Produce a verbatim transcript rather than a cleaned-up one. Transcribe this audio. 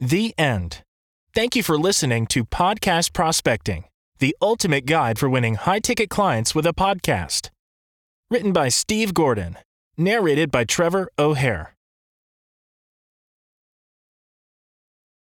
The end. Thank you for listening to Podcast Prospecting, the ultimate guide for winning high-ticket clients with a podcast. Written by Steve Gordon. Narrated by Trevor O'Hare.